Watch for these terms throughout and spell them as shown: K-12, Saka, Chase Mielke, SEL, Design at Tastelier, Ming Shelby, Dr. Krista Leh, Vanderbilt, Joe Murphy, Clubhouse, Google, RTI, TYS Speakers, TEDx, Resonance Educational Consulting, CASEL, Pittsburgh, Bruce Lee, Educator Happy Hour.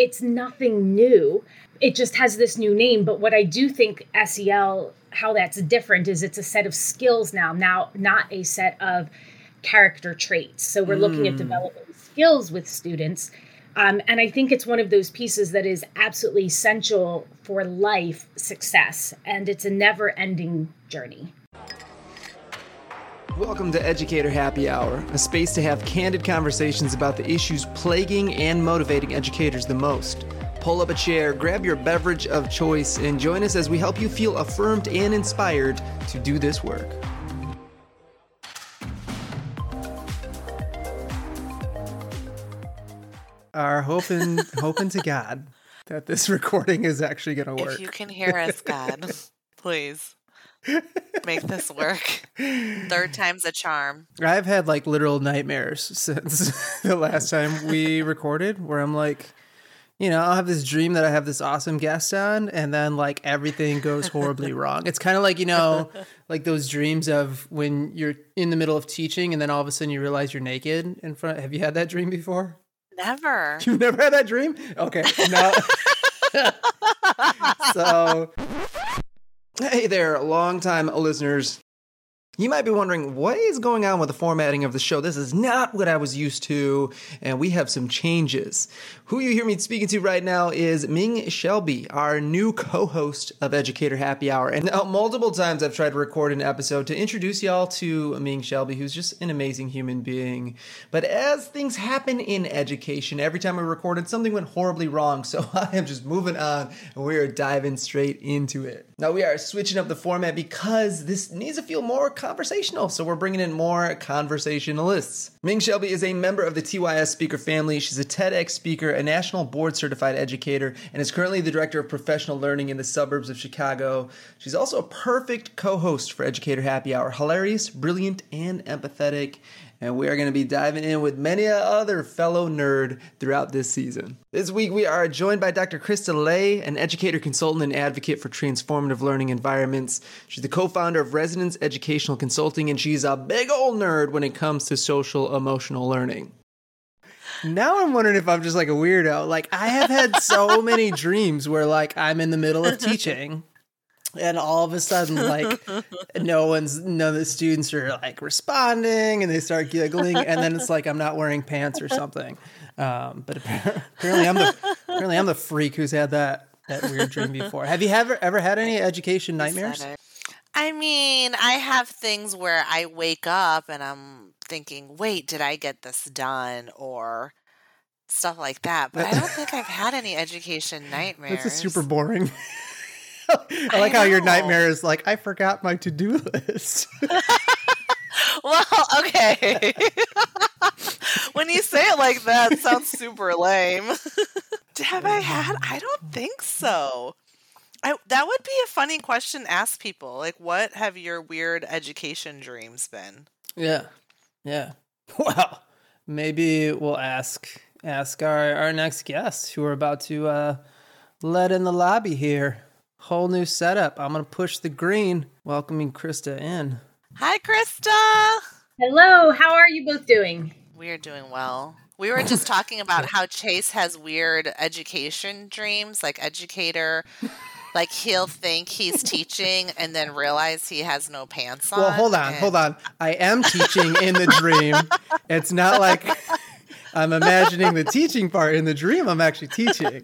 It's nothing new. It just has this new name. But what I do think SEL, how that's different is it's a set of skills now, not a set of character traits. So we're looking at developing skills with students. And I think it's one of those pieces that is absolutely essential for life success. And it's a never-ending journey. Welcome to Educator Happy Hour, a space to have candid conversations about the issues plaguing and motivating educators the most. Pull up a chair, grab your beverage of choice, and join us as we help you feel affirmed and inspired to do this work. Are hoping to God that this recording is actually going to work. If you can hear us, God, please. Make this work. Third time's a charm. I've had like literal nightmares since the last time we recorded where I'm like, you know, I'll have this dream that I have this awesome guest on and then like everything goes horribly wrong. It's kind of like, you know, like those dreams of when you're in the middle of teaching and then all of a sudden you realize you're naked in front. Have you had that dream before? Never. You've never had that dream? Okay. No. So... Hey there, long-time listeners. You might be wondering, what is going on with the formatting of the show? This is not what I was used to, and we have some changes. Who you hear me speaking to right now is Ming Shelby, our new co-host of Educator Happy Hour. And now multiple times I've tried to record an episode to introduce y'all to Ming Shelby, who's just an amazing human being. But as things happen in education, every time we recorded, something went horribly wrong. So I am just moving on, and we are diving straight into it. Now we are switching up the format because this needs to feel more conversational, so we're bringing in more conversationalists. Ming Shelby is a member of the TYS speaker family. She's a TEDx speaker, a national board-certified educator, and is currently the director of professional learning in the suburbs of Chicago. She's also a perfect co-host for Educator Happy Hour. Hilarious, brilliant, and empathetic. And we are going to be diving in with many other fellow nerd throughout this season. This week, we are joined by Dr. Krista Leh, an educator, consultant, and advocate for transformative learning environments. She's the co-founder of Resonance Educational Consulting, and she's a big old nerd when it comes to social emotional learning. Now I'm wondering if I'm just like a weirdo. Like, I have had so many dreams where, like, I'm in the middle of teaching. And all of a sudden, like, none of the students are like responding and they start giggling. And then it's like, I'm not wearing pants or something. But apparently I'm the freak who's had that weird dream before. Have you ever had any education nightmares? I mean, I have things where I wake up and I'm thinking, wait, did I get this done? Or stuff like that. But I don't think I've had any education nightmares. That's super boring. I like how your nightmare is like, I forgot my to-do list. Well, okay. When you say it like that, it sounds super lame. Have I had? I don't think so. That would be a funny question to ask people. Like, what have your weird education dreams been? Yeah. Yeah. Wow. Maybe we'll ask our next guests who are about to let in the lobby here. Whole new setup. I'm going to push the green, welcoming Krista in. Hi, Krista. Hello. How are you both doing? We are doing well. We were just talking about how Chase has weird education dreams, like educator, like he'll think he's teaching and then realize he has no pants on. Well, hold on. I am teaching in the dream. It's not like I'm imagining the teaching part in the dream. I'm actually teaching.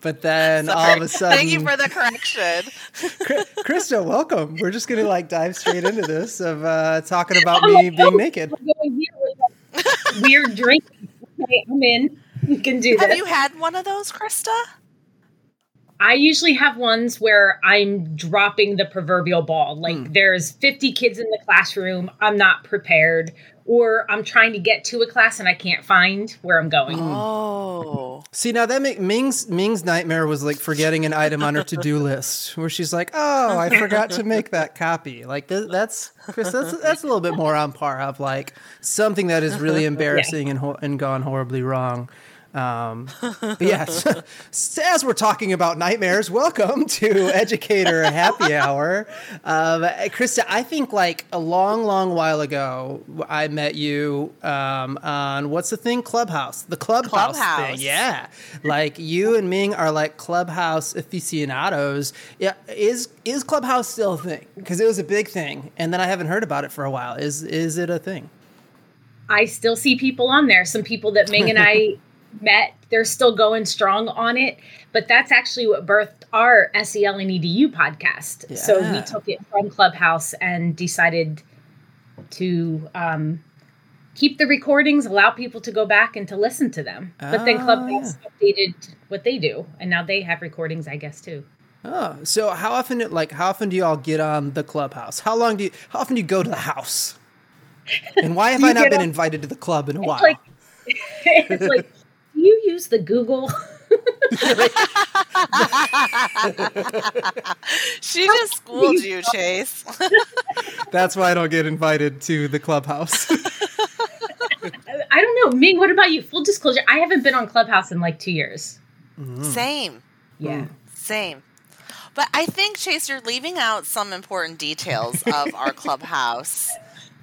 But then all of a sudden... Thank you for the correction. Krista, welcome. We're just going to like dive straight into this of talking about me being naked. Weird drink. Okay, I'm in. You can do this. Have you had one of those, Krista? I usually have ones where I'm dropping the proverbial ball. Like there's 50 kids in the classroom. I'm not prepared. Or I'm trying to get to a class and I can't find where I'm going. Oh. See, now that Ming's nightmare was like forgetting an item on her to-do list where she's like, oh, I forgot to make that copy. Like that's, Chris, that's a little bit more on par of like something that is really embarrassing and gone horribly wrong. But yeah, as we're talking about nightmares, welcome to Educator Happy Hour. Krista, I think like a long while ago, I met you on what's the thing? Clubhouse. The Clubhouse thing. Yeah. Like you and Ming are like Clubhouse aficionados. Yeah. Is Clubhouse still a thing? Because it was a big thing. And then I haven't heard about it for a while. Is it a thing? I still see people on there. Some people that Ming and I met, they're still going strong on it, but that's actually what birthed our SEL and EDU podcast. Yeah. So we took it from Clubhouse and decided to keep the recordings, allow people to go back and to listen to them. But then Clubhouse updated what they do, and now they have recordings, I guess, too. Oh, so how often do you all get on the Clubhouse? How often do you go to the house? And why have I not been invited to the club in a while? It's like you use the Google. She just schooled you, Chase. That's why I don't get invited to the Clubhouse. I don't know. Ming, what about you? Full disclosure, I haven't been on Clubhouse in like 2 years. Mm. Same. Yeah. Same. But I think, Chase, you're leaving out some important details of our Clubhouse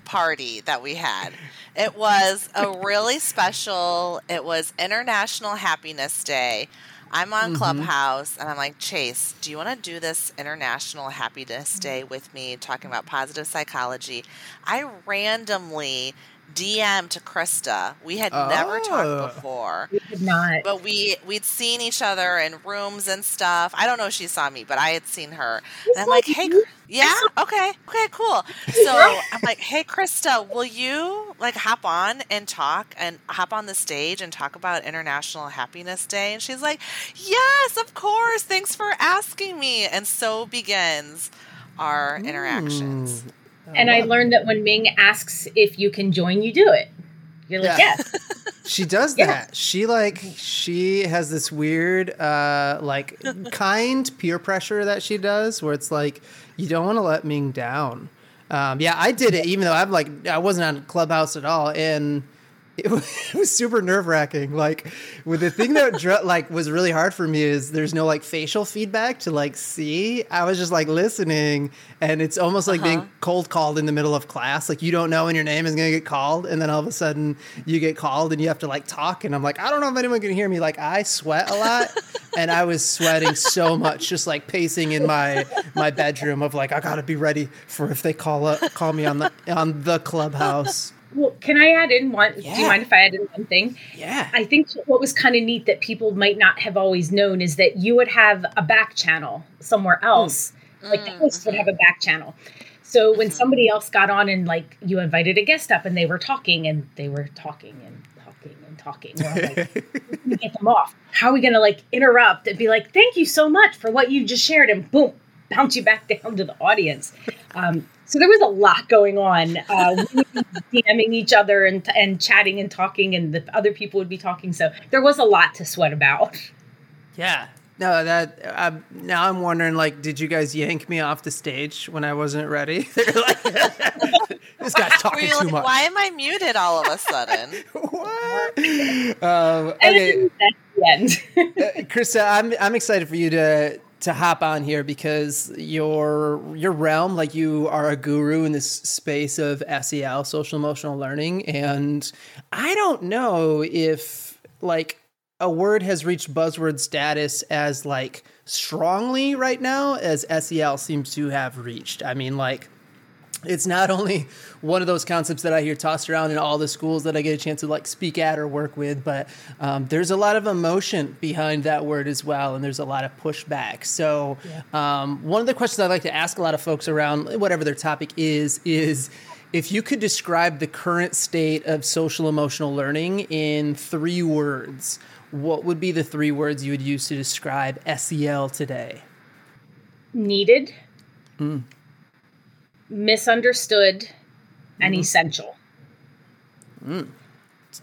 party that we had. It was a really special, it was International Happiness Day. I'm on Clubhouse and I'm like, Chase, do you want to do this International Happiness Day with me, talking about positive psychology? I randomly DM'd to Krista. We had never talked before. We did not. But we'd seen each other in rooms and stuff. I don't know if she saw me, but I had seen her. And I'm like, hey, yeah, okay, cool. So I'm like, hey, Krista, will you like hop on the stage and talk about International Happiness Day? And she's like, yes, of course. Thanks for asking me. And so begins our interactions. And I learned that when Ming asks if you can join, you do it. You're like, yes. She does that. She has this weird, kind peer pressure that she does where it's like, you don't want to let Ming down. I did it, even though I wasn't on Clubhouse at all. And it was super nerve wracking. Like with the thing that was really hard for me is there's no facial feedback to see. I was just listening, and it's almost like being cold called in the middle of class. Like you don't know when your name is going to get called. And then all of a sudden you get called and you have to talk. And I'm like, I don't know if anyone can hear me. Like I sweat a lot and I was sweating so much, just pacing in my bedroom of I got to be ready for if they call me on the Clubhouse. Well, can I add in one? Yeah. Do you mind if I add in one thing? Yeah. I think what was kind of neat that people might not have always known is that you would have a back channel somewhere else. The host would have a back channel. So when somebody else got on and you invited a guest up and they were talking and talking. Well, we get them off. How are we going to interrupt and be like, thank you so much for what you just shared, and boom, bounce you back down to the audience. So there was a lot going on. We would be DMing each other and chatting and talking, and the other people would be talking. So there was a lot to sweat about. Yeah. No, now I'm wondering, did you guys yank me off the stage when I wasn't ready? They're like, this guy's talking too much. Why am I muted all of a sudden? What? Okay. That's the end. Krista, I'm excited for you to hop on here because your realm, you are a guru in this space of SEL, social emotional learning. And I don't know if a word has reached buzzword status as strongly right now as SEL seems to have reached. I mean, it's not only one of those concepts that I hear tossed around in all the schools that I get a chance to speak at or work with, but there's a lot of emotion behind that word as well, and there's a lot of pushback. So one of the questions I like to ask a lot of folks around whatever their topic is if you could describe the current state of social emotional learning in 3 words, what would be the 3 words you would use to describe SEL today? Needed. Misunderstood, and essential.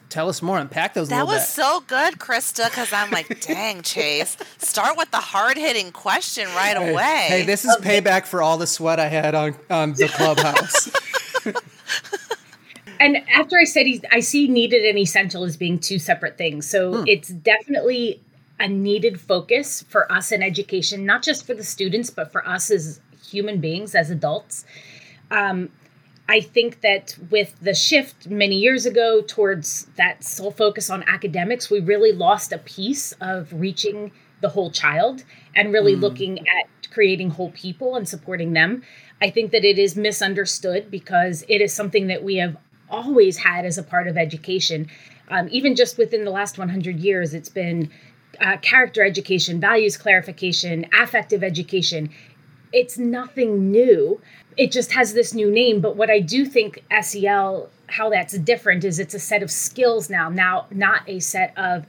Tell us more. Unpack those a little bit. That was so good, Krista, because I'm like, dang, Chase. Start with the hard-hitting question right away. Hey, this is payback for all the sweat I had on the Clubhouse. And after I said, I see needed and essential as being two separate things. So it's definitely a needed focus for us in education, not just for the students, but for us as human beings, as adults. I think that with the shift many years ago towards that sole focus on academics, we really lost a piece of reaching the whole child and really looking at creating whole people and supporting them. I think that it is misunderstood because it is something that we have always had as a part of education. Even just within the last 100 years, it's been character education, values clarification, affective education. It's nothing new. It just has this new name. But what I do think SEL, how that's different is it's a set of skills now, not a set of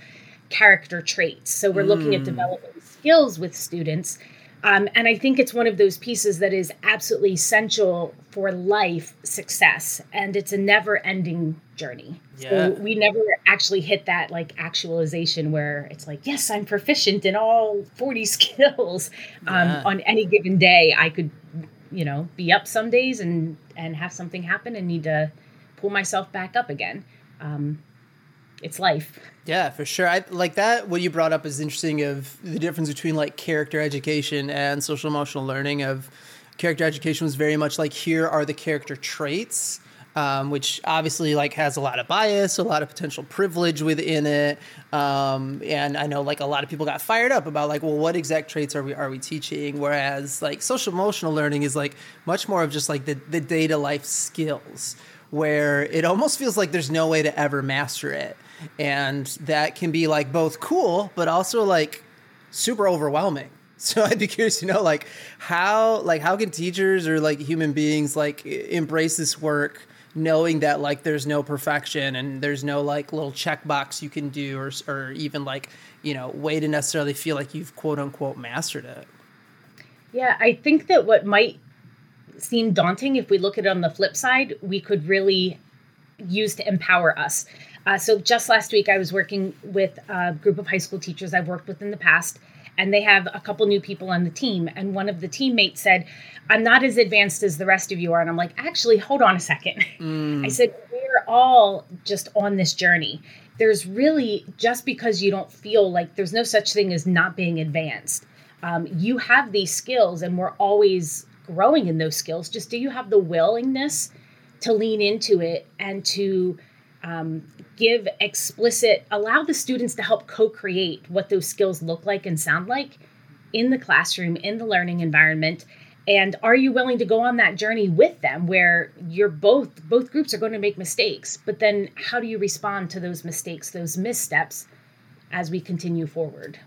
character traits. So we're looking at developing skills with students. And I think it's one of those pieces that is absolutely essential for life success. And it's a never ending journey. Yeah. So we never actually hit that like actualization where it's like, yes, I'm proficient in all 40 skills. On any given day, I could, be up some days and have something happen and need to pull myself back up again. It's life. Yeah, for sure. I like that. What you brought up is interesting of the difference between like character education and social emotional learning. Of character education was very much like, here are the character traits, which obviously like has a lot of bias, a lot of potential privilege within it. And I know like a lot of people got fired up about like, well, what exact traits are we teaching? Whereas like social emotional learning is like much more of just like the day-to-day life skills, where it almost feels like there's no way to ever master it. And that can be like both cool, but also like super overwhelming. So I'd be curious to know like how can teachers or like human beings like embrace this work, knowing that like there's no perfection and there's no like little checkbox you can do or even like, way to necessarily feel like you've quote unquote mastered it. Yeah, I think that what might seem daunting, if we look at it on the flip side, we could really use to empower us. So just last week, I was working with a group of high school teachers I've worked with in the past, and they have a couple new people on the team. And one of the teammates said, "I'm not as advanced as the rest of you are." And I'm like, actually, hold on a second. I said, we're all just on this journey. There's really, just because you don't feel like, there's no such thing as not being advanced. You have these skills and we're always growing in those skills. Just do you have the willingness to lean into it and to give explicit, allow the students to help co-create what those skills look like and sound like in the classroom, in the learning environment. And are you willing to go on that journey with them where you're both groups are going to make mistakes, but then how do you respond to those mistakes, those missteps as we continue forward?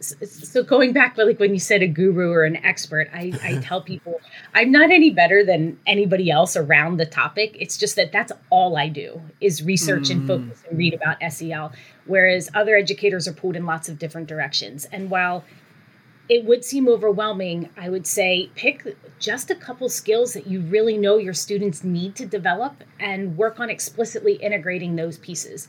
So going back, like when you said a guru or an expert, I tell people I'm not any better than anybody else around the topic. It's just that that's all I do is research and focus and read about SEL, whereas other educators are pulled in lots of different directions. And while it would seem overwhelming, I would say pick just a couple skills that you really know your students need to develop and work on explicitly integrating those pieces.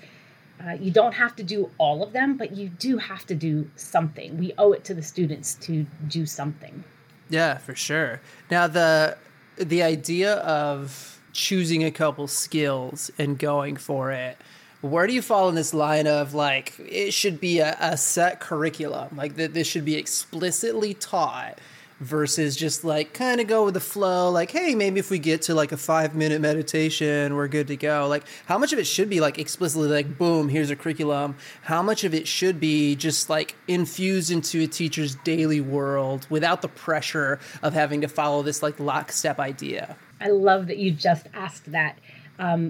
You don't have to do all of them, but you do have to do something. We owe it to the students to do something. Yeah, for sure. Now, the idea of choosing a couple skills and going for it, where do you fall in this line of like, it should be a set curriculum, like that this should be explicitly taught versus just like kind of go with the flow, like, hey, maybe if we get to like a 5-minute meditation, we're good to go? Like, how much of it should be like explicitly like, boom, here's a curriculum? How much of it should be just like infused into a teacher's daily world without the pressure of having to follow this like lockstep idea? I love that you just asked that.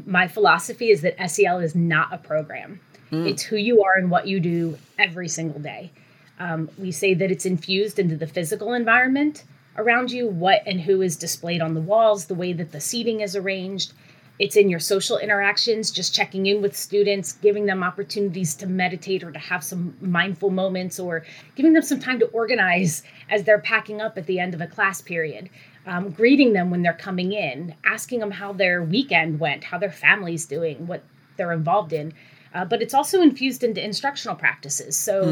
My philosophy is that SEL is not a program. It's who you are and what you do every single day. We say that it's infused into the physical environment around you, what and who is displayed on the walls, the way that the seating is arranged. It's in your social interactions, just checking in with students, giving them opportunities to meditate or to have some mindful moments or giving them some time to organize as they're packing up at the end of a class period, greeting them when they're coming in, asking them how their weekend went, how their family's doing, what they're involved in. But it's also infused into instructional practices. So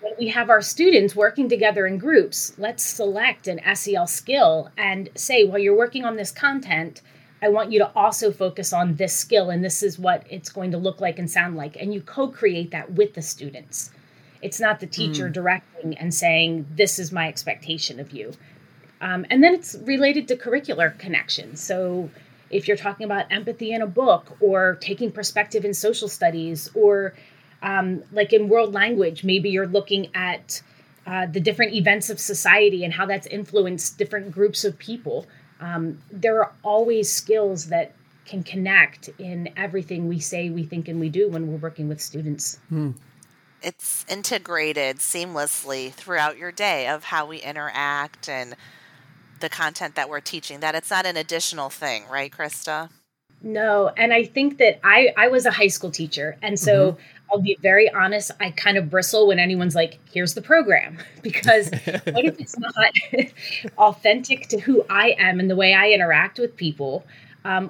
when we have our students working together in groups, let's select an SEL skill and say, while you're working on this content, I want you to also focus on this skill, and this is what it's going to look like and sound like. And you co-create that with the students. It's not the teacher directing and saying, this is my expectation of you. And then it's related to curricular connections. So if you're talking about empathy in a book or taking perspective in social studies or like in world language, maybe you're looking at the different events of society and how that's influenced different groups of people. There are always skills that can connect in everything we say, we think, and we do when we're working with students. It's integrated seamlessly throughout your day of how we interact and the content that we're teaching, that it's not an additional thing, right, Krista? No. And I think that I was a high school teacher. And so I'll be very honest, I kind of bristle when anyone's like, here's the program, because what if it's not authentic to who I am and the way I interact with people?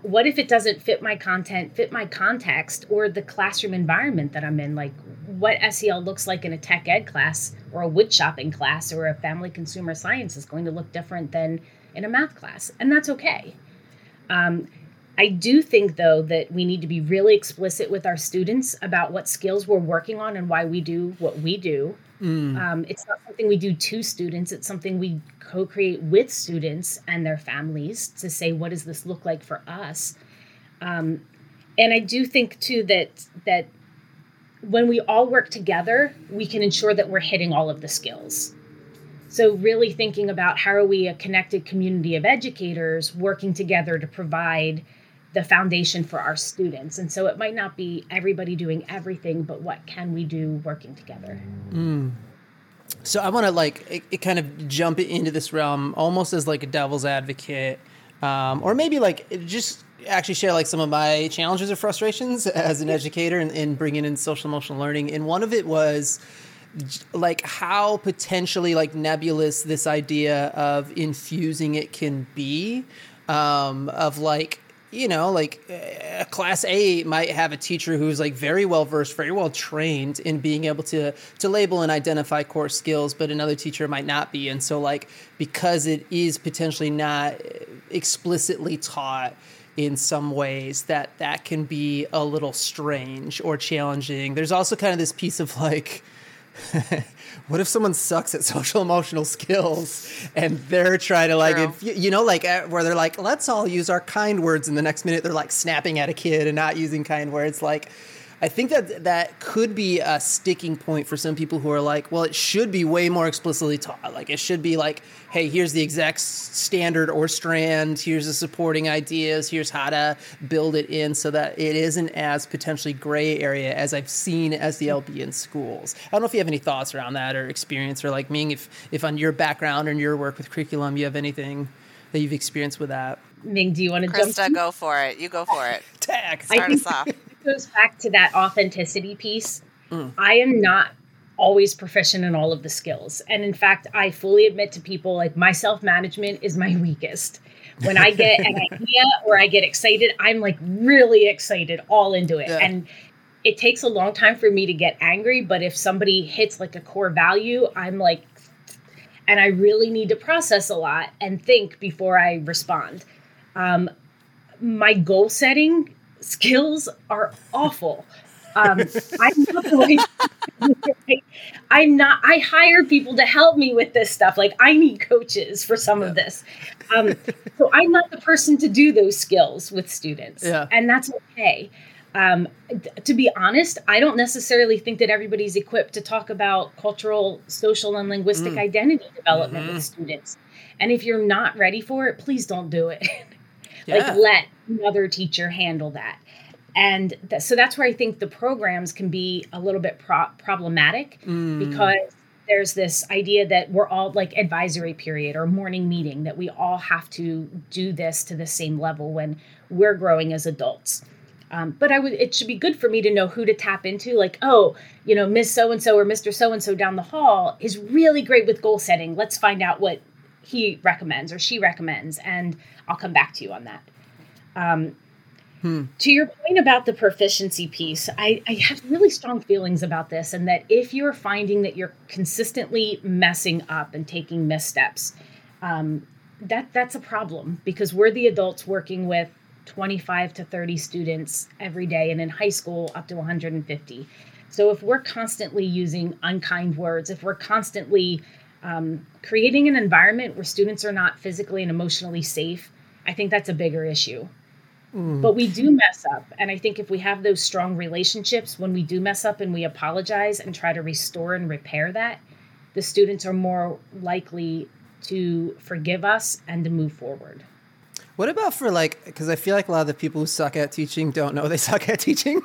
What if it doesn't fit my content, fit my context, or the classroom environment that I'm in? Like what SEL looks like in a tech ed class or a wood shopping class or a family consumer science is going to look different than in a math class. And that's okay. I do think, though, that we need to be really explicit with our students about what skills we're working on and why we do what we do. It's not something we do to students. It's something we co-create with students and their families to say, what does this look like for us? And I do think, too, that when we all work together, we can ensure that we're hitting all of the skills. So really thinking about how are we a connected community of educators working together to provide the foundation for our students. And so it might not be everybody doing everything, but what can we do working together? So I want to kind of jump into this realm almost as like a devil's advocate, or maybe like just actually share like some of my challenges or frustrations as an educator in bringing in social emotional learning. And one of it was like how potentially like nebulous this idea of infusing it can be, of like, you know, like class A might have a teacher who's like very well versed, very well trained in being able to label and identify core skills, but another teacher might not be. And so like, because it is potentially not explicitly taught in some ways, that can be a little strange or challenging. There's also kind of this piece of like, what if someone sucks at social emotional skills and they're trying to like, where they're like, let's all use our kind words, and the next minute they're like snapping at a kid and not using kind words. Like, I think that could be a sticking point for some people who are like, well, it should be way more explicitly taught. Like it should be like, hey, here's the exact standard or strand. Here's the supporting ideas. Here's how to build it in so that it isn't as potentially gray area as I've seen SELB in schools. I don't know if you have any thoughts around that or experience, or like Ming, if on your background and your work with curriculum, you have anything that you've experienced with that. Ming, do you want to jump in? Krista, go for it. You go for it. Tag. Start us off. Goes back to that authenticity piece. I am not always proficient in all of the skills. And in fact, I fully admit to people like my self-management is my weakest. When I get an idea or I get excited, I'm like really excited, all into it. Yeah. And it takes a long time for me to get angry. But if somebody hits like a core value, I'm like, and I really need to process a lot and think before I respond. My goal setting skills are awful. I hire people to help me with this stuff. Like I need coaches for some of this. So I'm not the person to do those skills with students, and that's okay. To be honest, I don't necessarily think that everybody's equipped to talk about cultural, social, and linguistic identity development with students. And if you're not ready for it, please don't do it. Let another teacher handle that. And so that's where I think the programs can be a little bit problematic because there's this idea that we're all like advisory period or morning meeting, that we all have to do this to the same level when we're growing as adults. But it should be good for me to know who to tap into. Like, oh, you know, Ms. So-and-so or Mr. So-and-so down the hall is really great with goal setting. Let's find out what he recommends or she recommends, and I'll come back to you on that. To your point about the proficiency piece, I have really strong feelings about this, and that if you're finding that you're consistently messing up and taking missteps, that's a problem, because we're the adults working with 25 to 30 students every day, and in high school, up to 150. So if we're constantly using unkind words, if we're constantly creating an environment where students are not physically and emotionally safe, I think that's a bigger issue. Mm. But we do mess up. And I think if we have those strong relationships, when we do mess up and we apologize and try to restore and repair that, the students are more likely to forgive us and to move forward. What about for like, because I feel like a lot of the people who suck at teaching don't know they suck at teaching.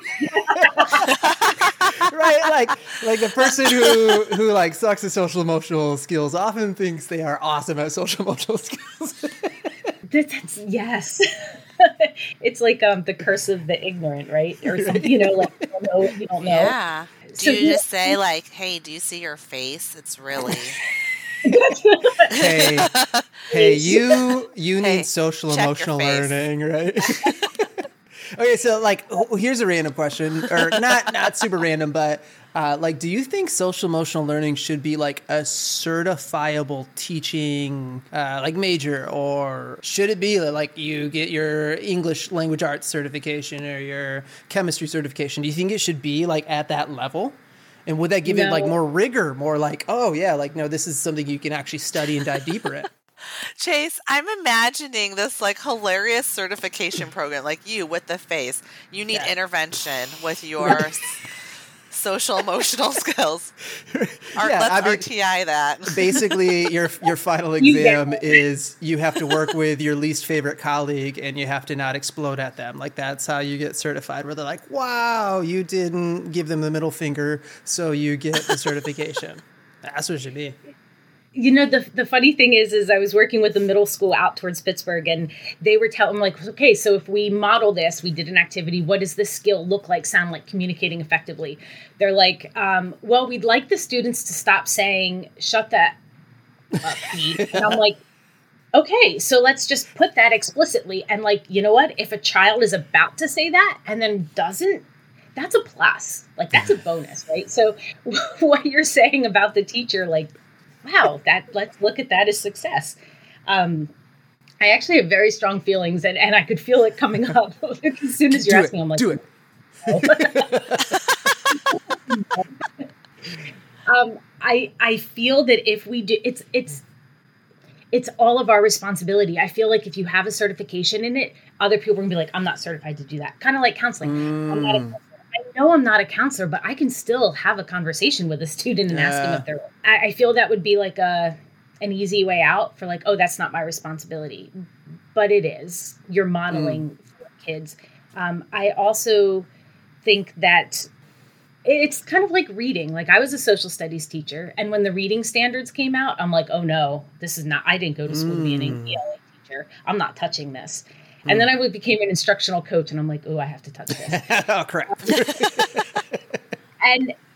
Right? Like the person who like sucks at social emotional skills often thinks they are awesome at social emotional skills. That's, yes. It's like the curse of the ignorant, right? Or something, you know, like you don't know what you don't know. Yeah. So do you just say like, hey, do you see your face? It's really... hey, you need social emotional learning, right? Okay, so like, here's a random question, or not super random, but like, do you think social emotional learning should be like a certifiable teaching like major, or should it be like you get your English language arts certification or your chemistry certification? Do you think it should be like at that level? And would that give it like more rigor, more like, oh yeah, like, no, this is something you can actually study and dive deeper in? Chase, I'm imagining this like hilarious certification program, like you with the face. You need intervention with your social emotional skills. RTI that. Basically, your final exam is you have to work with your least favorite colleague and you have to not explode at them. Like that's how you get certified, where they're like, wow, you didn't give them the middle finger, so you get the certification. That's what it should be. You know, the funny thing is I was working with a middle school out towards Pittsburgh, and they were telling like, okay, so if we model this, we did an activity, what does this skill look like, sound like, communicating effectively? They're like, well, we'd like the students to stop saying, shut that up, Pete. And I'm like, okay, so let's just put that explicitly. And like, you know what, if a child is about to say that and then doesn't, that's a plus. Like, that's a bonus, right? So what you're saying about the teacher, like, wow, let's look at that as success. I actually have very strong feelings, and I could feel it coming up as soon as you're asking. I'm like, do it. No. I feel that if we do, it's all of our responsibility. I feel like if you have a certification in it, other people are gonna be like, I'm not certified to do that. Kind of like counseling. I'm not a counselor. I know I'm not a counselor, but I can still have a conversation with a student and ask them if they're... I feel that would be like an easy way out for like, oh, that's not my responsibility. But it is. You're modeling for kids. I also think that it's kind of like reading. Like, I was a social studies teacher, and when the reading standards came out, I'm like, oh no, this is not... I didn't go to school being an ELA teacher. I'm not touching this. And then I became an instructional coach, and I'm like, oh, I have to touch this. Oh, crap.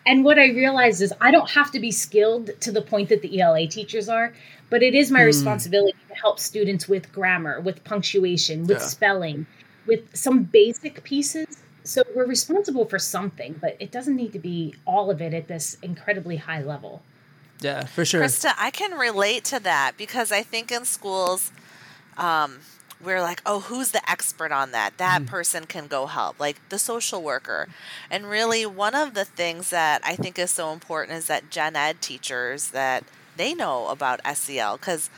And what I realized is I don't have to be skilled to the point that the ELA teachers are, but it is my responsibility to help students with grammar, with punctuation, with spelling, with some basic pieces. So we're responsible for something, but it doesn't need to be all of it at this incredibly high level. Yeah, for sure. Krista, I can relate to that because I think in schools... we're like, oh, who's the expert on that? That person can go help, like the social worker. And really, one of the things that I think is so important is that gen ed teachers, that they know about SEL, because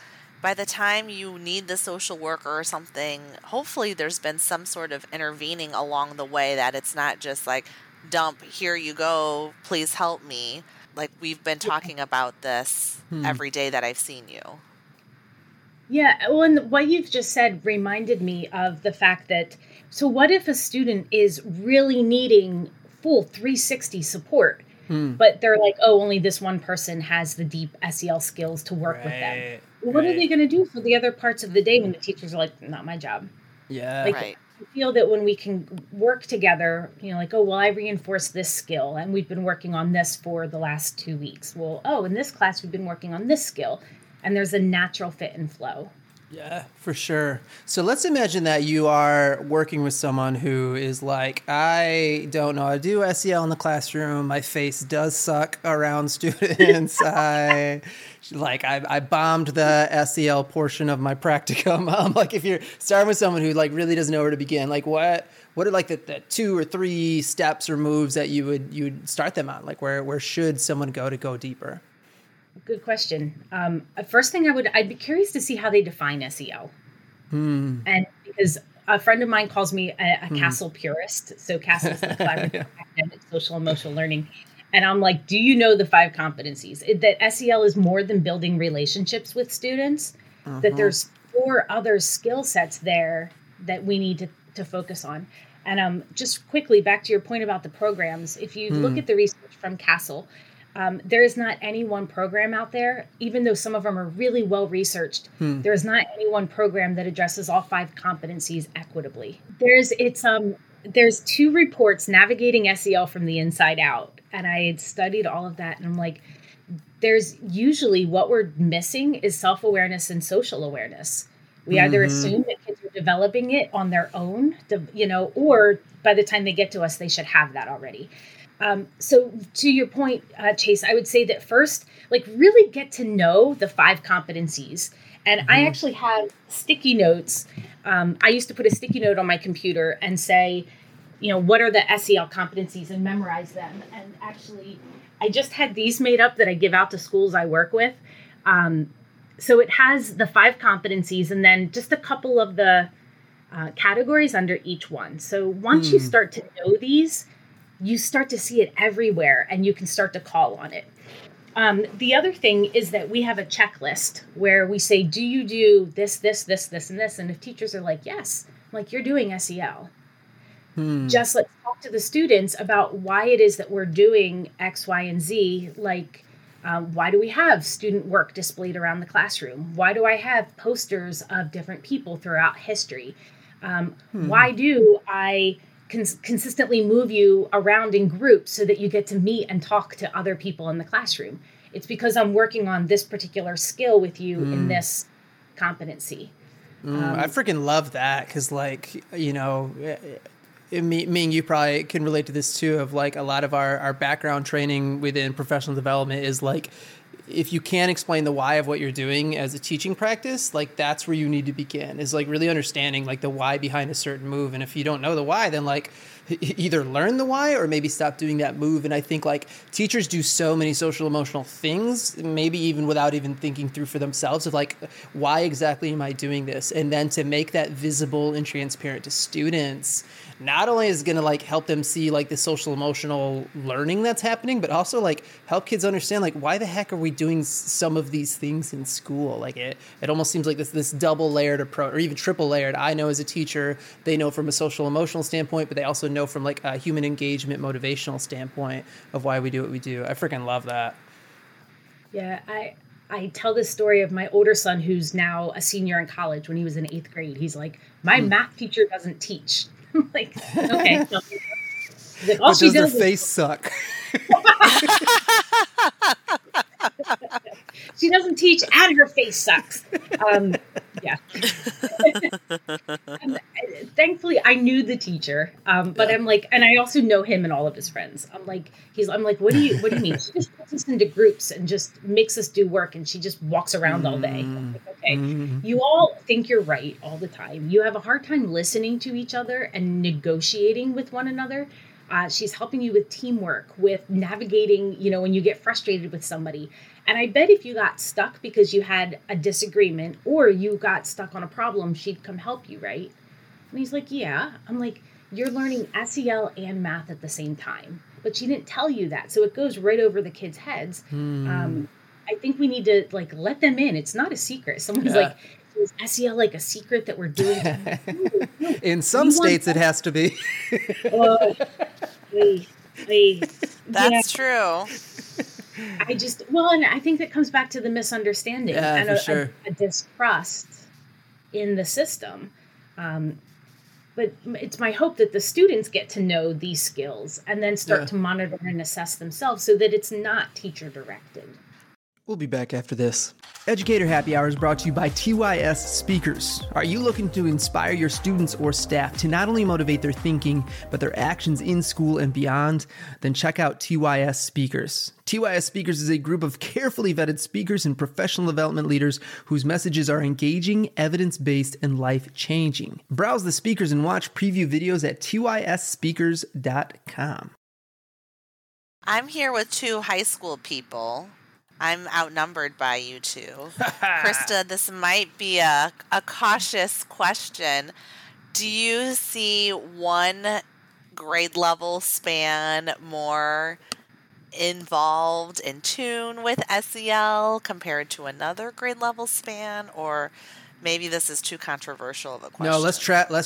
by the time you need the social worker or something, hopefully there's been some sort of intervening along the way, that it's not just like, dump, here you go, please help me. Like, we've been talking about this every day that I've seen you. Yeah, well, and what you've just said reminded me of the fact that, so what if a student is really needing full 360 support, but they're like, oh, only this one person has the deep SEL skills to work with them. Well, what are they going to do for the other parts of the day when the teachers are like, not my job? Yeah, like, I feel that when we can work together, you know, like, oh, well, I reinforced this skill, and we've been working on this for the last 2 weeks. Well, oh, in this class, we've been working on this skill. And there's a natural fit and flow. Yeah, for sure. So let's imagine that you are working with someone who is like, I don't know, I do SEL in the classroom. My face does suck around students. I bombed the SEL portion of my practicum. Like if you're starting with someone who like really doesn't know where to begin, like what are like the 2 or 3 steps or moves that you would start them on? Like where should someone go to go deeper? Good question. First thing I'd be curious to see how they define SEL. Mm. And because a friend of mine calls me a CASEL purist. So CASEL is the collaborative academic, social, emotional learning. And I'm like, do you know the 5 competencies? That SEL is more than building relationships with students, that there's 4 other skill sets there that we need to focus on. And just quickly back to your point about the programs, if you look at the research from CASEL, there is not any one program out there, even though some of them are really well-researched, there is not any one program that addresses all 5 competencies equitably. There's 2 reports, Navigating SEL from the Inside Out, and I had studied all of that, and I'm like, there's usually what we're missing is self-awareness and social awareness. We either assume that kids are developing it on their own, or by the time they get to us, they should have that already. So to your point, Chase, I would say that first, like really get to know the 5 competencies. And I actually have sticky notes. I used to put a sticky note on my computer and say, what are the SEL competencies and memorize them. And actually, I just had these made up that I give out to schools I work with. So it has the 5 competencies and then just a couple of the categories under each one. So once you start to know these, you start to see it everywhere and you can start to call on it. The other thing is that we have a checklist where we say, do you do this, this, this, this, and this? And if teachers are like, yes, I'm like, you're doing SEL. Just let's talk to the students about why it is that we're doing X, Y, and Z. Like, why do we have student work displayed around the classroom? Why do I have posters of different people throughout history? Why do I consistently move you around in groups so that you get to meet and talk to other people in the classroom? It's because I'm working on this particular skill with you in this competency. I freaking love that because, like, Ming, you probably can relate to this too, of like a lot of our background training within professional development is like, if you can't explain the why of what you're doing as a teaching practice, like that's where you need to begin, is like really understanding like the why behind a certain move. And if you don't know the why, then like either learn the why or maybe stop doing that move. And I think like teachers do so many social emotional things, maybe even without even thinking through for themselves of like, why exactly am I doing this? And then to make that visible and transparent to students, not only is it going to like help them see like the social emotional learning that's happening, but also like help kids understand like, why the heck are we doing some of these things in school? Like it almost seems like this double layered approach, or even triple layered. I know as a teacher, they know from a social emotional standpoint, but they also know from like a human engagement motivational standpoint of why we do what we do. I freaking love that. Yeah, I tell this story of my older son who's now a senior in college. When he was in 8th grade, he's like, my math teacher doesn't teach. I'm like, okay. So, like, all she does her face suck. She doesn't teach and her face sucks. Yeah. Thankfully, I knew the teacher, but yeah. I'm like, and I also know him and all of his friends. I'm like, what do you mean? She just puts us into groups and just makes us do work. And she just walks around all day. I'm like, okay. You all think you're right all the time. You have a hard time listening to each other and negotiating with one another. She's helping you with teamwork, with navigating, when you get frustrated with somebody. And I bet if you got stuck because you had a disagreement or you got stuck on a problem, she'd come help you, right? And he's like, yeah. I'm like, you're learning SEL and math at the same time. But she didn't tell you that. So it goes right over the kids' heads. I think we need to, like, let them in. It's not a secret. Someone's like, is SEL like a secret that we're doing? In some states, it has to be. That's true. And I think that comes back to the misunderstanding and a distrust in the system. But it's my hope that the students get to know these skills and then start to monitor and assess themselves so that it's not teacher directed. We'll be back after this. Educator Happy Hour is brought to you by TYS Speakers. Are you looking to inspire your students or staff to not only motivate their thinking, but their actions in school and beyond? Then check out TYS Speakers. TYS Speakers is a group of carefully vetted speakers and professional development leaders whose messages are engaging, evidence-based, and life-changing. Browse the speakers and watch preview videos at tysspeakers.com. I'm here with two high school people. I'm outnumbered by you two. Krista, this might be a cautious question. Do you see one grade level span more involved, in tune with SEL compared to another grade level span? Or maybe this is too controversial of a question. No, let's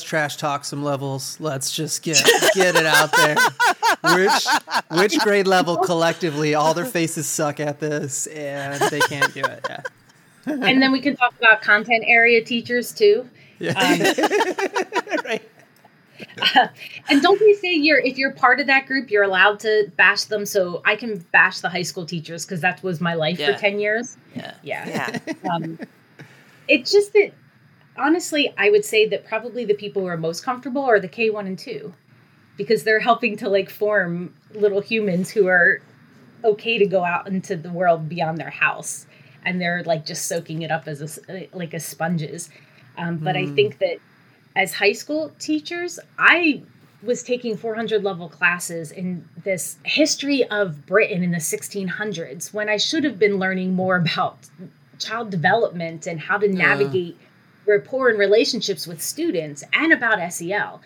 trash talk some levels. Let's just get it out there. Which grade level collectively, all their faces suck at this and they can't do it. Yeah. And then we can talk about content area teachers too. Yeah. Right. And don't they say if you're part of that group, you're allowed to bash them? So I can bash the high school teachers because that was my life for 10 years. Yeah. It's just that, honestly, I would say that probably the people who are most comfortable are the K1 and 2, because they're helping to form little humans who are okay to go out into the world beyond their house. And they're just soaking it up as as sponges. But I think that as high school teachers, I was taking 400 level classes in this history of Britain in the 1600s when I should have been learning more about child development and how to navigate rapport and relationships with students and about SEL.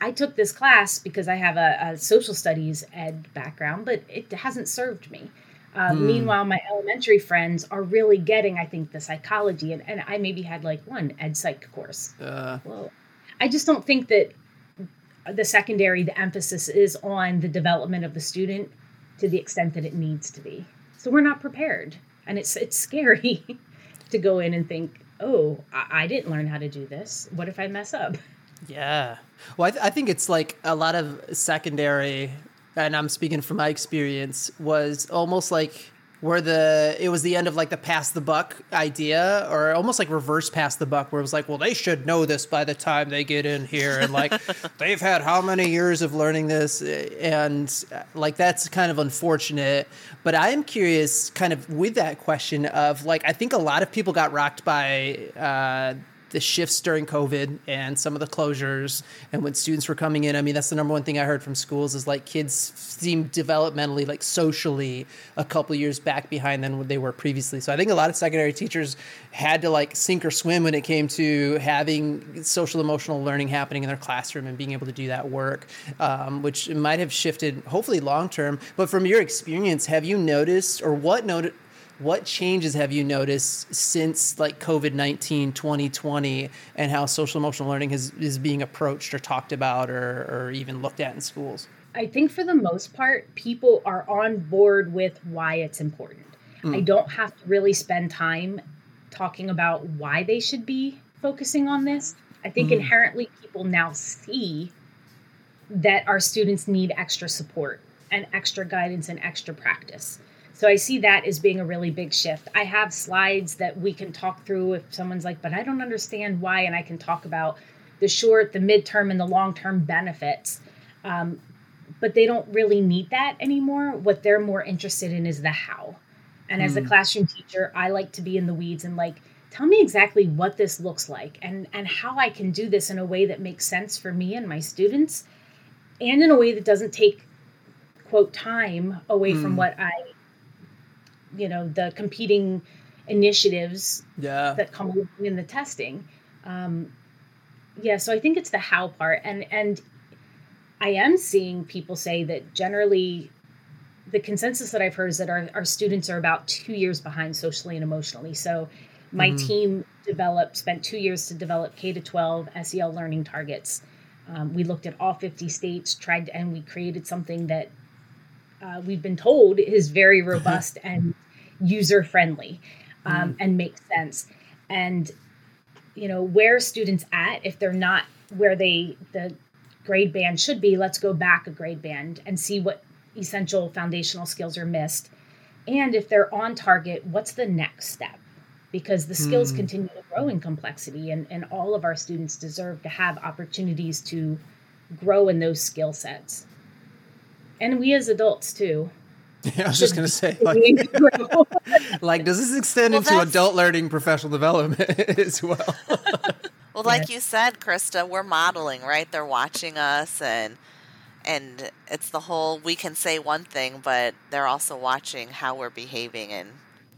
I took this class because I have a social studies ed background, but it hasn't served me. Meanwhile, my elementary friends are really getting, I think, the psychology, and I maybe had one ed psych course. Whoa. I just don't think that the secondary, the emphasis is on the development of the student to the extent that it needs to be. So we're not prepared. And it's scary to go in and think, oh, I didn't learn how to do this. What if I mess up? Yeah. Well, I think it's a lot of secondary, and I'm speaking from my experience, was almost it was the end of the pass the buck idea, or almost reverse pass the buck, where it was well, they should know this by the time they get in here. And they've had how many years of learning this? And that's kind of unfortunate, but I am curious kind of with that question of I think a lot of people got rocked by, the shifts during COVID and some of the closures and when students were coming in. I mean, that's the number one thing I heard from schools is kids seem developmentally, socially a couple years back behind than what they were previously. So I think a lot of secondary teachers had to sink or swim when it came to having social emotional learning happening in their classroom and being able to do that work, which might have shifted hopefully long-term. But from your experience, have you noticed or what changes have you noticed since COVID-19, 2020, and how social emotional learning is being approached or talked about or even looked at in schools? I think for the most part, people are on board with why it's important. I don't have to really spend time talking about why they should be focusing on this. I think inherently people now see that our students need extra support and extra guidance and extra practice. So I see that as being a really big shift. I have slides that we can talk through if someone's but I don't understand why. And I can talk about the short, the midterm, and the long-term benefits. But they don't really need that anymore. What they're more interested in is the how. And as a classroom teacher, I like to be in the weeds and tell me exactly what this looks like and how I can do this in a way that makes sense for me and my students and in a way that doesn't take, quote, time away from what I the competing initiatives that come along in the testing. So I think it's the how part. And I am seeing people say that generally the consensus that I've heard is that our students are about 2 years behind socially and emotionally. So my team spent 2 years to develop K-12 SEL learning targets. We looked at all 50 states, and we created something that we've been told is very robust and user-friendly and makes sense. And, where students at, if they're not where the grade band should be, let's go back a grade band and see what essential foundational skills are missed. And if they're on target, what's the next step? because the skills continue to grow in complexity, and all of our students deserve to have opportunities to grow in those skill sets. And we as adults too. Yeah, I was just going to say, like, does this extend into adult learning, professional development as well? Well, like you said, Krista, we're modeling, right? They're watching us, and it's the whole, we can say one thing, but they're also watching how we're behaving, and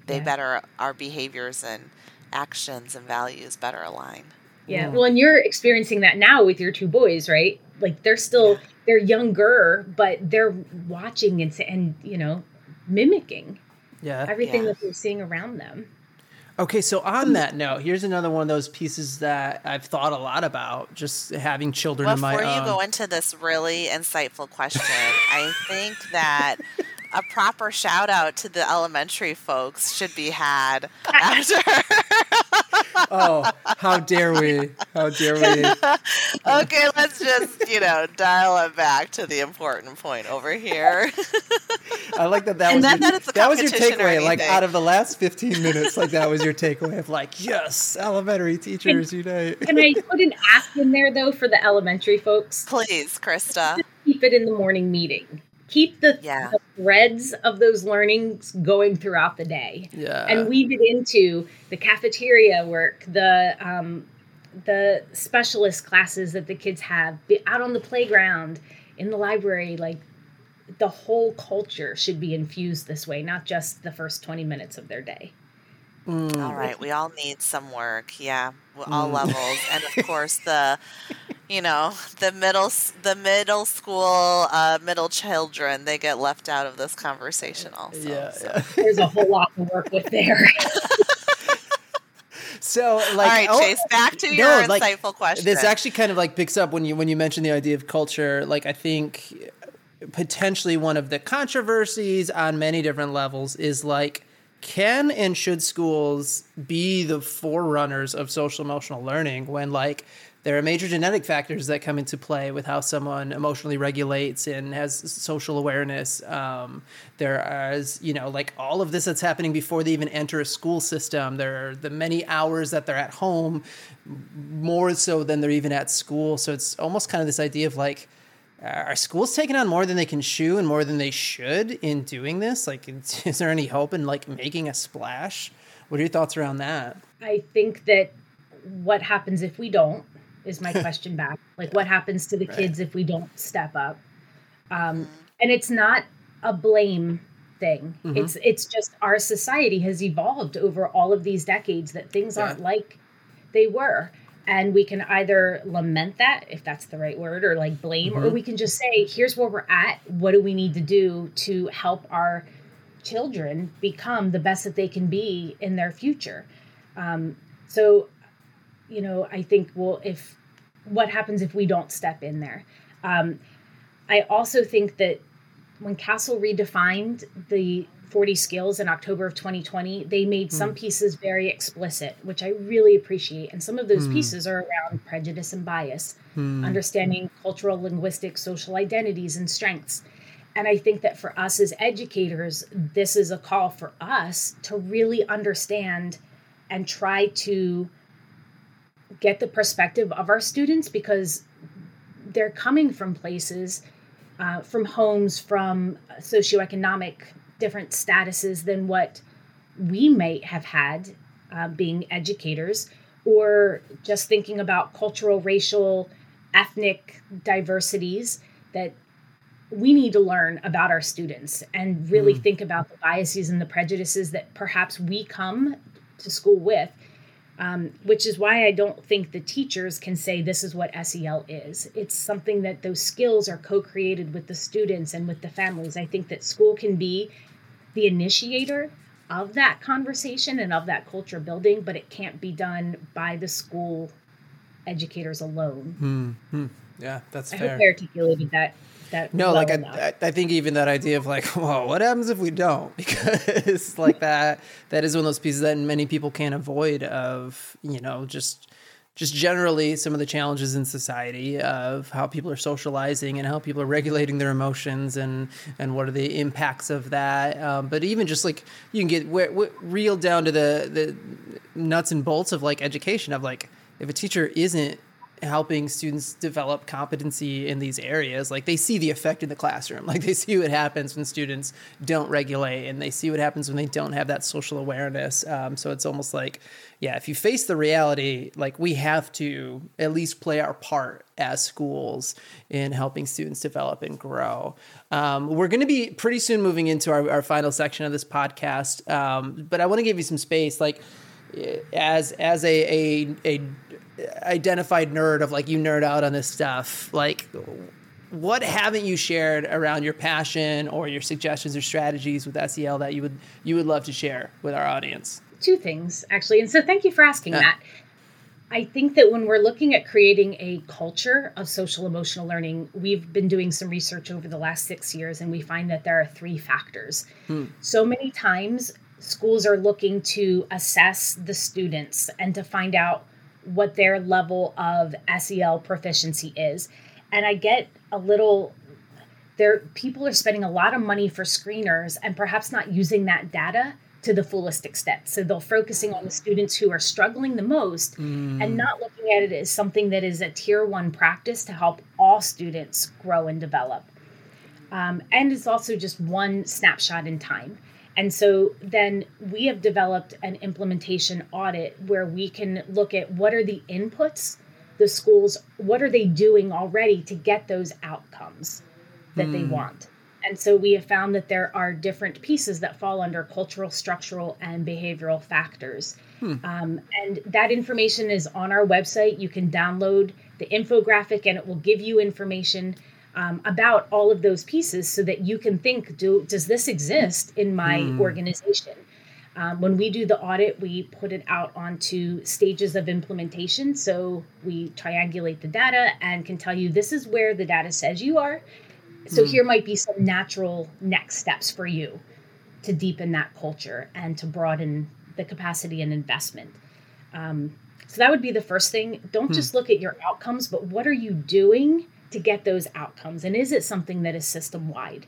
they better, our behaviors and actions and values better align. Yeah. Well, and you're experiencing that now with your two boys, right? Like they're still, they're younger, but they're watching and you know, mimicking everything that they're seeing around them. Okay. So on that note, here's another one of those pieces that I've thought a lot about, just having children in my own. Before you go into this really insightful question, I think that a proper shout out to the elementary folks should be had after. Oh, how dare we? How dare we? Okay, let's just, you know, dial it back to the important point over here. I like that was your takeaway, like out of the last 15 minutes, like that was your takeaway of like, yes, elementary teachers unite. Can I put an ask in there though for the elementary folks? Please, Krista. Keep it in the morning meeting. Keep the threads of those learnings going throughout the day, and weave it into the cafeteria work, the specialist classes that the kids have, out on the playground, in the library. Like the whole culture should be infused this way, not just the first 20 minutes of their day. All right, we all need some work, all levels, and of course the. You know, the middle school, middle children, they get left out of this conversation also. Yeah, so. There's a whole lot to work with there. So, like, all right, Chase, back to your insightful question. This actually kind of like picks up when you mention the idea of culture. Like, I think potentially one of the controversies on many different levels is like, can and should schools be the forerunners of social emotional learning when like there are major genetic factors that come into play with how someone emotionally regulates and has social awareness. There is, you know, like all of this that's happening before they even enter a school system. There are the many hours that they're at home, more so than they're even at school. So it's almost kind of this idea of like, are schools taking on more than they can chew and more than they should in doing this? Like, is there any hope in like making a splash? What are your thoughts around that? I think that what happens if we don't? Is my question back. Like, what happens to the kids if we don't step up? And it's not a blame thing. Mm-hmm. It's just our society has evolved over all of these decades that things aren't like they were. And we can either lament that, if that's the right word, or like blame, or we can just say, here's where we're at. What do we need to do to help our children become the best that they can be in their future? So you know, I think, well, what happens if we don't step in there? I also think that when CASEL redefined the 40 skills in October of 2020, they made some pieces very explicit, which I really appreciate. And some of those pieces are around prejudice and bias, understanding cultural, linguistic, social identities and strengths. And I think that for us as educators, this is a call for us to really understand and try to get the perspective of our students, because they're coming from places, from homes, from socioeconomic different statuses than what we may have had being educators, or just thinking about cultural, racial, ethnic diversities that we need to learn about our students and really think about the biases and the prejudices that perhaps we come to school with. Which is why I don't think the teachers can say this is what SEL is. It's something that those skills are co-created with the students and with the families. I think that school can be the initiator of that conversation and of that culture building, but it can't be done by the school educators alone. Yeah, that's fair. I hope I articulated that. I think even that idea of like, well, what happens if we don't? Because like that is one of those pieces that many people can't avoid of, you know, just generally some of the challenges in society of how people are socializing and how people are regulating their emotions and what are the impacts of that. But even just like you can get real down to the nuts and bolts of like education, of like, if a teacher isn't helping students develop competency in these areas, like they see the effect in the classroom, like they see what happens when students don't regulate, and they see what happens when they don't have that social awareness. So it's almost like, yeah, if you face the reality, like we have to at least play our part as schools in helping students develop and grow. We're going to be pretty soon moving into our final section of this podcast. But I want to give you some space, like as a identified nerd of like, you nerd out on this stuff, like what haven't you shared around your passion or your suggestions or strategies with SEL that you would love to share with our audience? Two things, actually. And so thank you for asking that. I think that when we're looking at creating a culture of social emotional learning, we've been doing some research over the last 6 years, and we find that there are three factors. So many times schools are looking to assess the students and to find out what their level of SEL proficiency is. And I get a little, people are spending a lot of money for screeners and perhaps not using that data to the fullest extent. So they're focusing on the students who are struggling the most and not looking at it as something that is a tier one practice to help all students grow and develop. And it's also just one snapshot in time. And so then we have developed an implementation audit where we can look at what are the inputs, the schools, what are they doing already to get those outcomes that they want. And so we have found that there are different pieces that fall under cultural, structural, and behavioral factors. And that information is on our website. You can download the infographic and it will give you information about all of those pieces so that you can think, does this exist in my organization? When we do the audit, we put it out onto stages of implementation. So we triangulate the data and can tell you this is where the data says you are. So here might be some natural next steps for you to deepen that culture and to broaden the capacity and investment. So that would be the first thing. Don't just look at your outcomes, but what are you doing to get those outcomes? And is it something that is system-wide?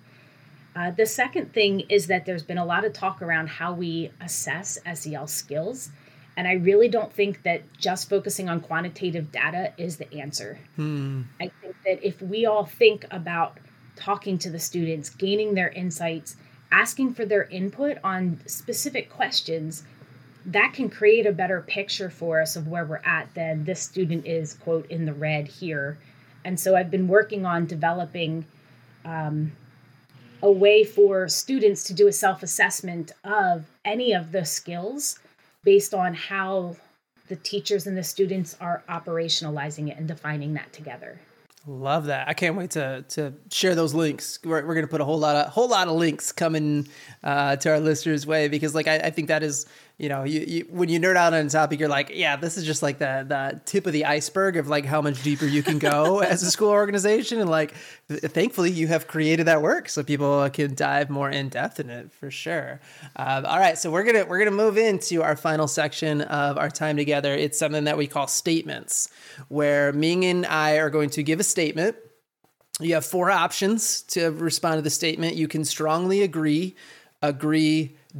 The second thing is that there's been a lot of talk around how we assess SEL skills. And I really don't think that just focusing on quantitative data is the answer. I think that if we all think about talking to the students, gaining their insights, asking for their input on specific questions, that can create a better picture for us of where we're at than this student is, quote, in the red here. And so I've been working on developing a way for students to do a self-assessment of any of the skills based on how the teachers and the students are operationalizing it and defining that together. Love that. I can't wait to share those links. We're going to put a whole lot of links coming to our listeners' way, because like I think that is, you know, you when you nerd out on a topic, you're like, yeah, this is just like the tip of the iceberg of like how much deeper you can go as a school organization. And like, thankfully you have created that work so people can dive more in depth in it for sure. All right. So we're going to move into our final section of our time together. It's something that we call statements, where Ming and I are going to give a statement. You have four options to respond to the statement. You can strongly agree,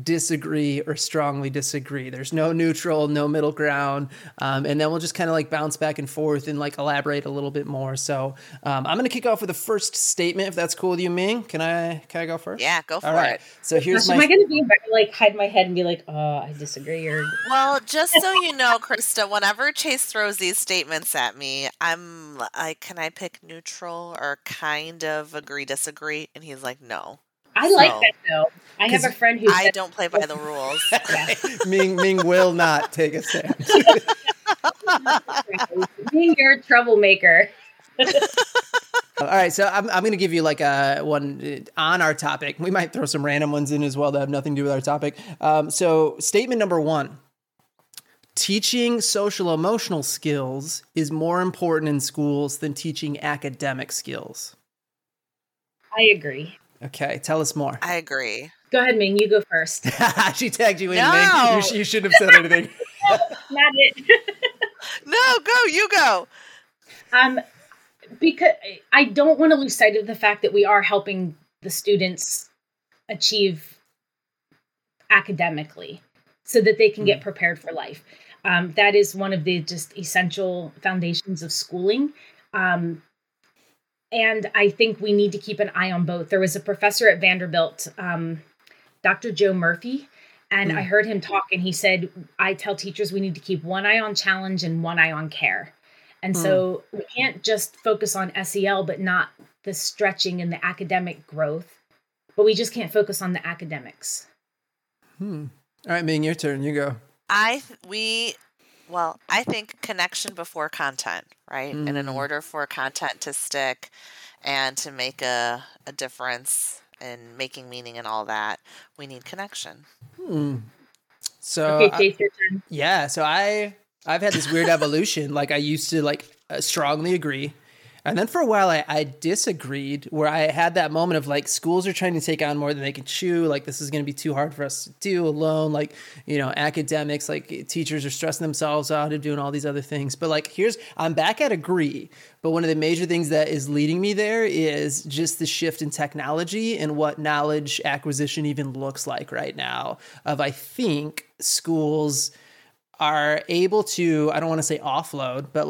disagree, or strongly disagree. There's no neutral, no middle ground. And then we'll just kind of like bounce back and forth and like elaborate a little bit more. So I'm going to kick off with the first statement, if that's cool with you, Ming. Can I go first? Yeah, go for it. All right. So here's my... Am I going to be like hide my head and be like, oh, I disagree? Or... Well, just so you know, Krista, whenever Chase throws these statements at me, I'm like, can I pick neutral or kind of agree, disagree? And he's like, no. I like that, though. I have a friend who said, I don't play by the rules. Ming will not take a stand. Ming, you're a troublemaker. All right, so I'm going to give you like a one on our topic. We might throw some random ones in as well that have nothing to do with our topic. So statement number one, teaching social emotional skills is more important in schools than teaching academic skills. I agree. Okay, tell us more. I agree. Go ahead, Ming. You go first. She tagged you in, no. Ming. You shouldn't have said anything. No, not it. No, go. You go. Because I don't want to lose sight of the fact that we are helping the students achieve academically. so that they can get prepared for life. That is one of the just essential foundations of schooling. And I think we need to keep an eye on both. There was a professor at Vanderbilt, Dr. Joe Murphy, and I heard him talk, and he said, I tell teachers we need to keep one eye on challenge and one eye on care. And so we can't just focus on SEL, but not the stretching and the academic growth, but we just can't focus on the academics. All right, Ming, your turn. You go. I think connection before content, right? And in order for content to stick and to make a difference and making meaning and all that, we need connection. So okay, Chase, your turn. Yeah. So I've had this weird evolution. Like I used to strongly agree. And then for a while I disagreed, where I had that moment of schools are trying to take on more than they can chew. This is going to be too hard for us to do alone. Academics, teachers are stressing themselves out and doing all these other things. But I'm back at agree. But one of the major things that is leading me there is just the shift in technology and what knowledge acquisition even looks like right now. I think schools are able to, I don't want to say offload, but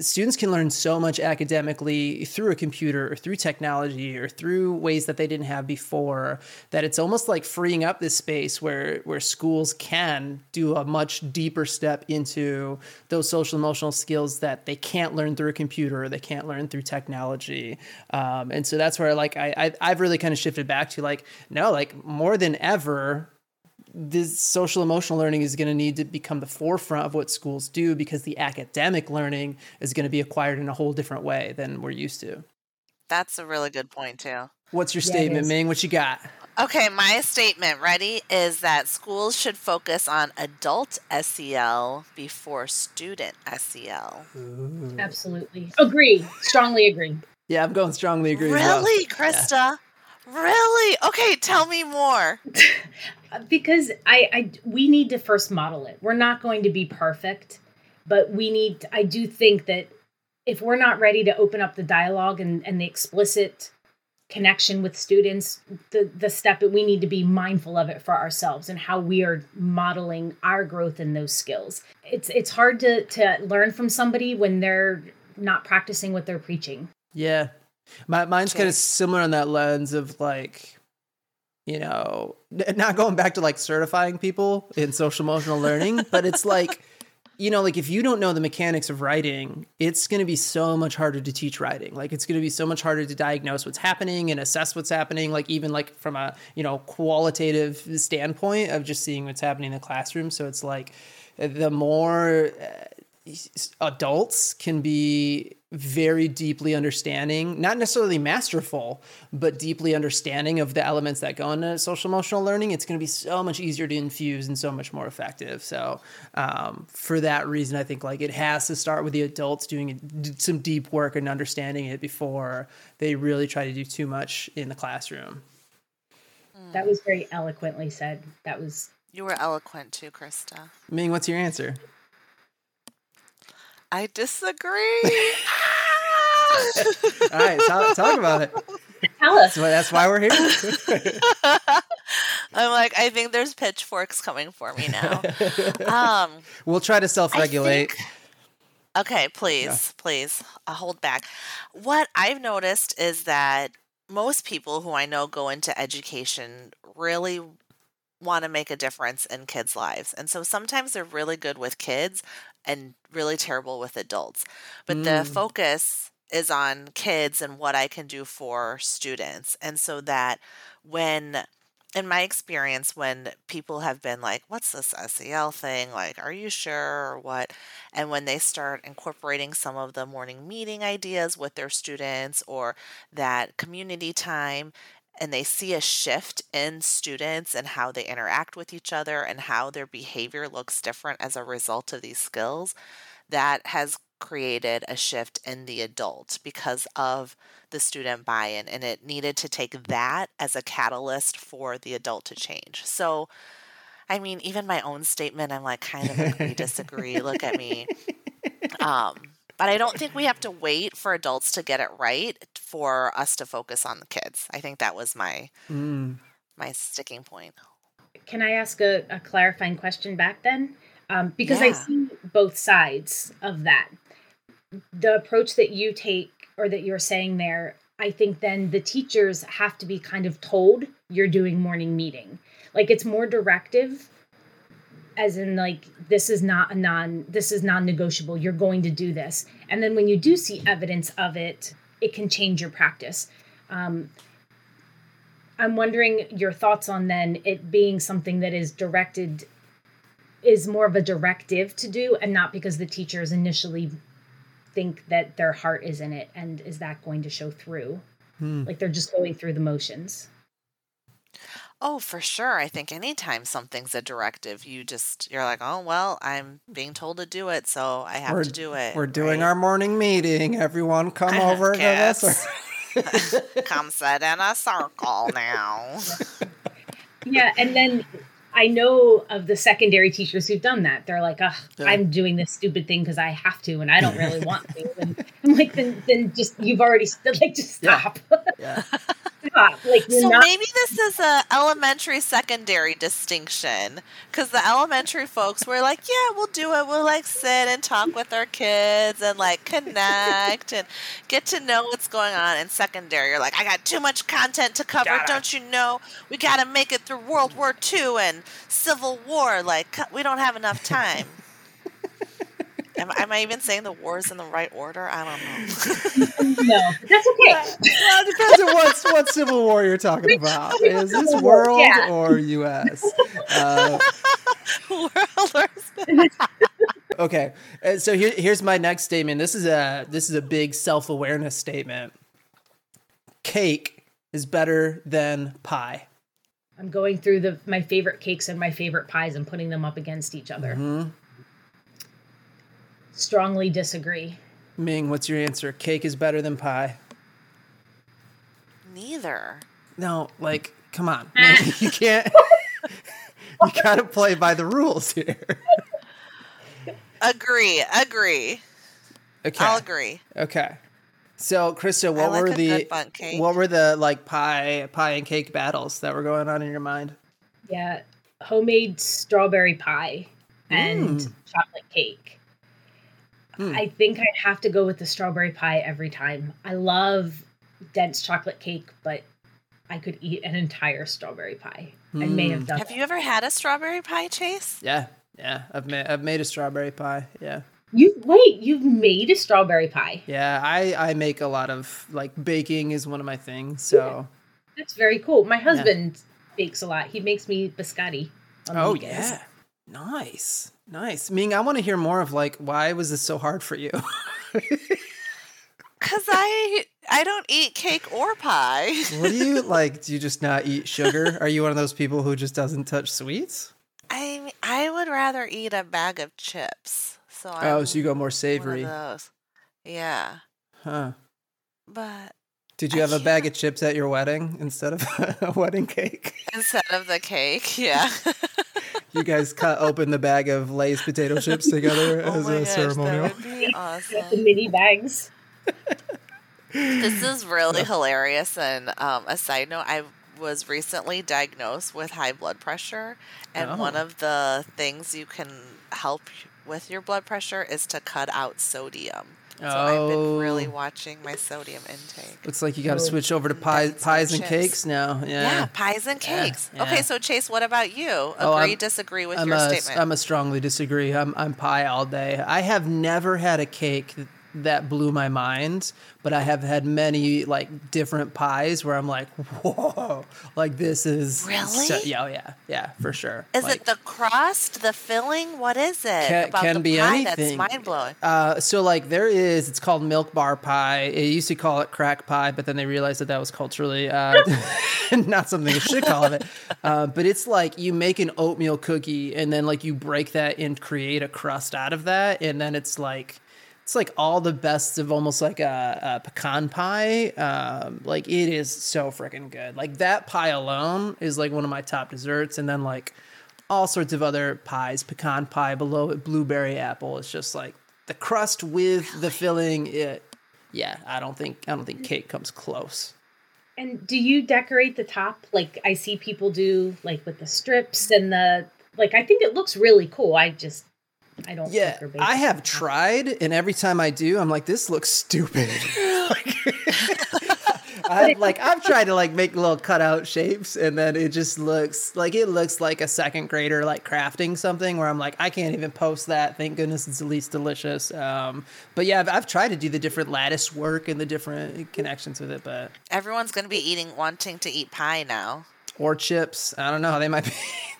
students can learn so much academically through a computer or through technology or through ways that they didn't have before, that it's almost freeing up this space where schools can do a much deeper step into those social emotional skills that they can't learn through a computer or they can't learn through technology. And so that's where I've really kind of shifted back to more than ever, this social emotional learning is going to need to become the forefront of what schools do, because the academic learning is going to be acquired in a whole different way than we're used to. That's a really good point too. What's your statement, Ming? What you got? Okay. My statement, ready, is that schools should focus on adult SEL before student SEL. Ooh. Absolutely. Agree. Strongly agree. Yeah. I'm going strongly agree. Really, well. Krista? Yeah. Really? Okay, tell me more. Because we need to first model it. We're not going to be perfect, but I do think that if we're not ready to open up the dialogue and the explicit connection with students, the step that we need to be mindful of it for ourselves and how we are modeling our growth in those skills. It's hard to learn from somebody when they're not practicing what they're preaching. Yeah. Mine's kind of similar on that lens of not going back to certifying people in social emotional learning, but it's if you don't know the mechanics of writing, it's going to be so much harder to teach writing. It's going to be so much harder to diagnose what's happening and assess what's happening, even from a, qualitative standpoint of just seeing what's happening in the classroom. So it's the more adults can be very deeply understanding, not necessarily masterful, but deeply understanding of the elements that go into social emotional learning, it's going to be so much easier to infuse and so much more effective. So for that reason, I think it has to start with the adults doing some deep work and understanding it before they really try to do too much in the classroom. That was very eloquently said. You were eloquent too, Krista. Ming, what's your answer? I disagree. All right, talk about it. Tell us. That's why we're here. I'm I think there's pitchforks coming for me now. We'll try to self-regulate. Okay, please. I'll hold back. What I've noticed is that most people who I know go into education really want to make a difference in kids' lives. And so sometimes they're really good with kids and really terrible with adults. But the focus is on kids and what I can do for students. And so that in my experience, when people have been what's this SEL thing? Are you sure or what? And when they start incorporating some of the morning meeting ideas with their students or that community time, and they see a shift in students and how they interact with each other and how their behavior looks different as a result of these skills, that has created a shift in the adult because of the student buy-in. And it needed to take that as a catalyst for the adult to change. So, I mean, even my own statement, I'm kind of agree, disagree, look at me. But I don't think we have to wait for adults to get it right for us to focus on the kids. I think that was my sticking point. Can I ask a clarifying question back then? Because I see both sides of that. The approach that you take or that you're saying there, I think then the teachers have to be kind of told you're doing morning meeting. Like it's more directive, as in like, this is non-negotiable. You're going to do this. And then when you do see evidence of it, it can change your practice. I'm wondering your thoughts on then it being something that is directed, is more of a directive to do and not because the teachers initially think that their heart is in it. And is that going to show through? Like they're just going through the motions. Oh, for sure. I think anytime something's a directive, you're like, oh, well, I'm being told to do it, so I have to do it. We're doing our morning meeting. Everyone come over to this. Come sit in a circle now. Yeah. And then I know of the secondary teachers who've done that. They're like, I'm doing this stupid thing because I have to, and I don't really want to. And I'm like, then just, you've already, like, just stop. Yeah. Like so maybe this is a elementary secondary distinction because the elementary folks were like, yeah, we'll do it. We'll like sit and talk with our kids and like connect and get to know what's going on. And secondary, you're like, I got too much content to cover. Don't you know? We got to make it through World War II and Civil War. Like we don't have enough time. Am I even saying the wars in the right order? I don't know. No, that's okay. Well, it depends on what Civil War you're talking about. Is this world or U.S.? World. Okay. So here's my next statement. This is a big self-awareness statement. Cake is better than pie. I'm going through my favorite cakes and my favorite pies and putting them up against each other. Mm-hmm. Strongly disagree. Ming, what's your answer? Cake is better than pie. Neither. No, like, come on. Ming, you can't. You gotta play by the rules here. Agree. Okay. I'll agree. Okay. So, Krista, what were the like pie and cake battles that were going on in your mind? Yeah, homemade strawberry pie and chocolate cake. I think I'd have to go with the strawberry pie every time. I love dense chocolate cake, but I could eat an entire strawberry pie. I may have done. Have you ever had a strawberry pie, Chase? Yeah. I've made a strawberry pie. Yeah. You've made a strawberry pie. Yeah, I make a lot of like baking is one of my things. So that's very cool. My husband bakes a lot. He makes me biscotti on the weekends. Yeah. Nice. Ming, I want to hear more of like, why was this so hard for you? Because I don't eat cake or pie. What do you like? Do you just not eat sugar? Are you one of those people who just doesn't touch sweets? I would rather eat a bag of chips. So so you go more savory. One of those. Yeah. Huh. But did you have a bag of chips at your wedding instead of a wedding cake? Instead of the cake, yeah. You guys cut open the bag of Lay's potato chips together as a ceremonial. That would be awesome. The mini bags. This is really hilarious. And a side note, I was recently diagnosed with high blood pressure. And one of the things you can help with your blood pressure is to cut out sodium. So I've been really watching my sodium intake. Looks like you got to switch over to pies and cakes now. Yeah, pies and cakes. Yeah. Okay, so Chase, what about you? Agree, disagree with your statement? I'm a strongly disagree. I'm pie all day. I have never had a cake that blew my mind, but I have had many like different pies where I'm like, whoa, like this is really? Yeah, for sure. Is like, it the crust, the filling? What is it? Can be pie anything. That's mind blowing. So like there is, it's called milk bar pie. They used to call it crack pie, but then they realized that was culturally not something you should call it. But it's like you make an oatmeal cookie and then like you break that and create a crust out of that, and then it's like. It's like all the best of almost like a pecan pie. Like it is so freaking good. Like that pie alone is like one of my top desserts. And then like all sorts of other pies, pecan pie below it, blueberry apple. It's just like the crust with the filling. I don't think cake comes close. And do you decorate the top? Like I see people do like with the strips and the, like, I think it looks really cool. I don't. Yeah, I have tried, and every time I do, I'm like, this looks stupid. I've tried to like make little cutout shapes, and then it just looks like a second grader like crafting something where I'm like, I can't even post that. Thank goodness it's at least delicious. But yeah, I've tried to do the different lattice work and the different connections with it. But everyone's going to be wanting to eat pie now, or chips. I don't know. They might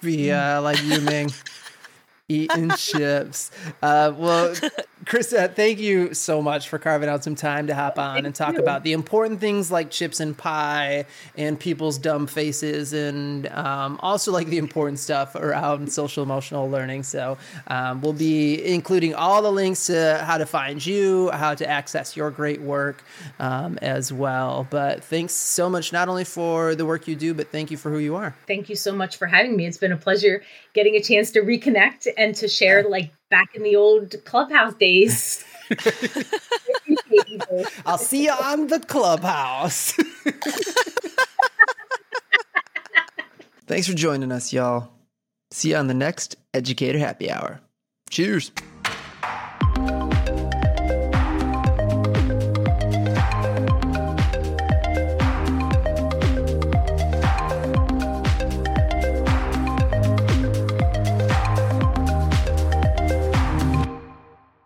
be like you, Ming. Eating chips. Well, Krista, thank you so much for carving out some time to hop on and talk about the important things like chips and pie and people's dumb faces, and also like the important stuff around social emotional learning. So we'll be including all the links to how to find you, how to access your great work as well. But thanks so much, not only for the work you do, but thank you for who you are. Thank you so much for having me. It's been a pleasure getting a chance to reconnect and to share like back in the old Clubhouse days. I'll see you on the Clubhouse. Thanks for joining us, y'all. See you on the next Educator Happy Hour. Cheers.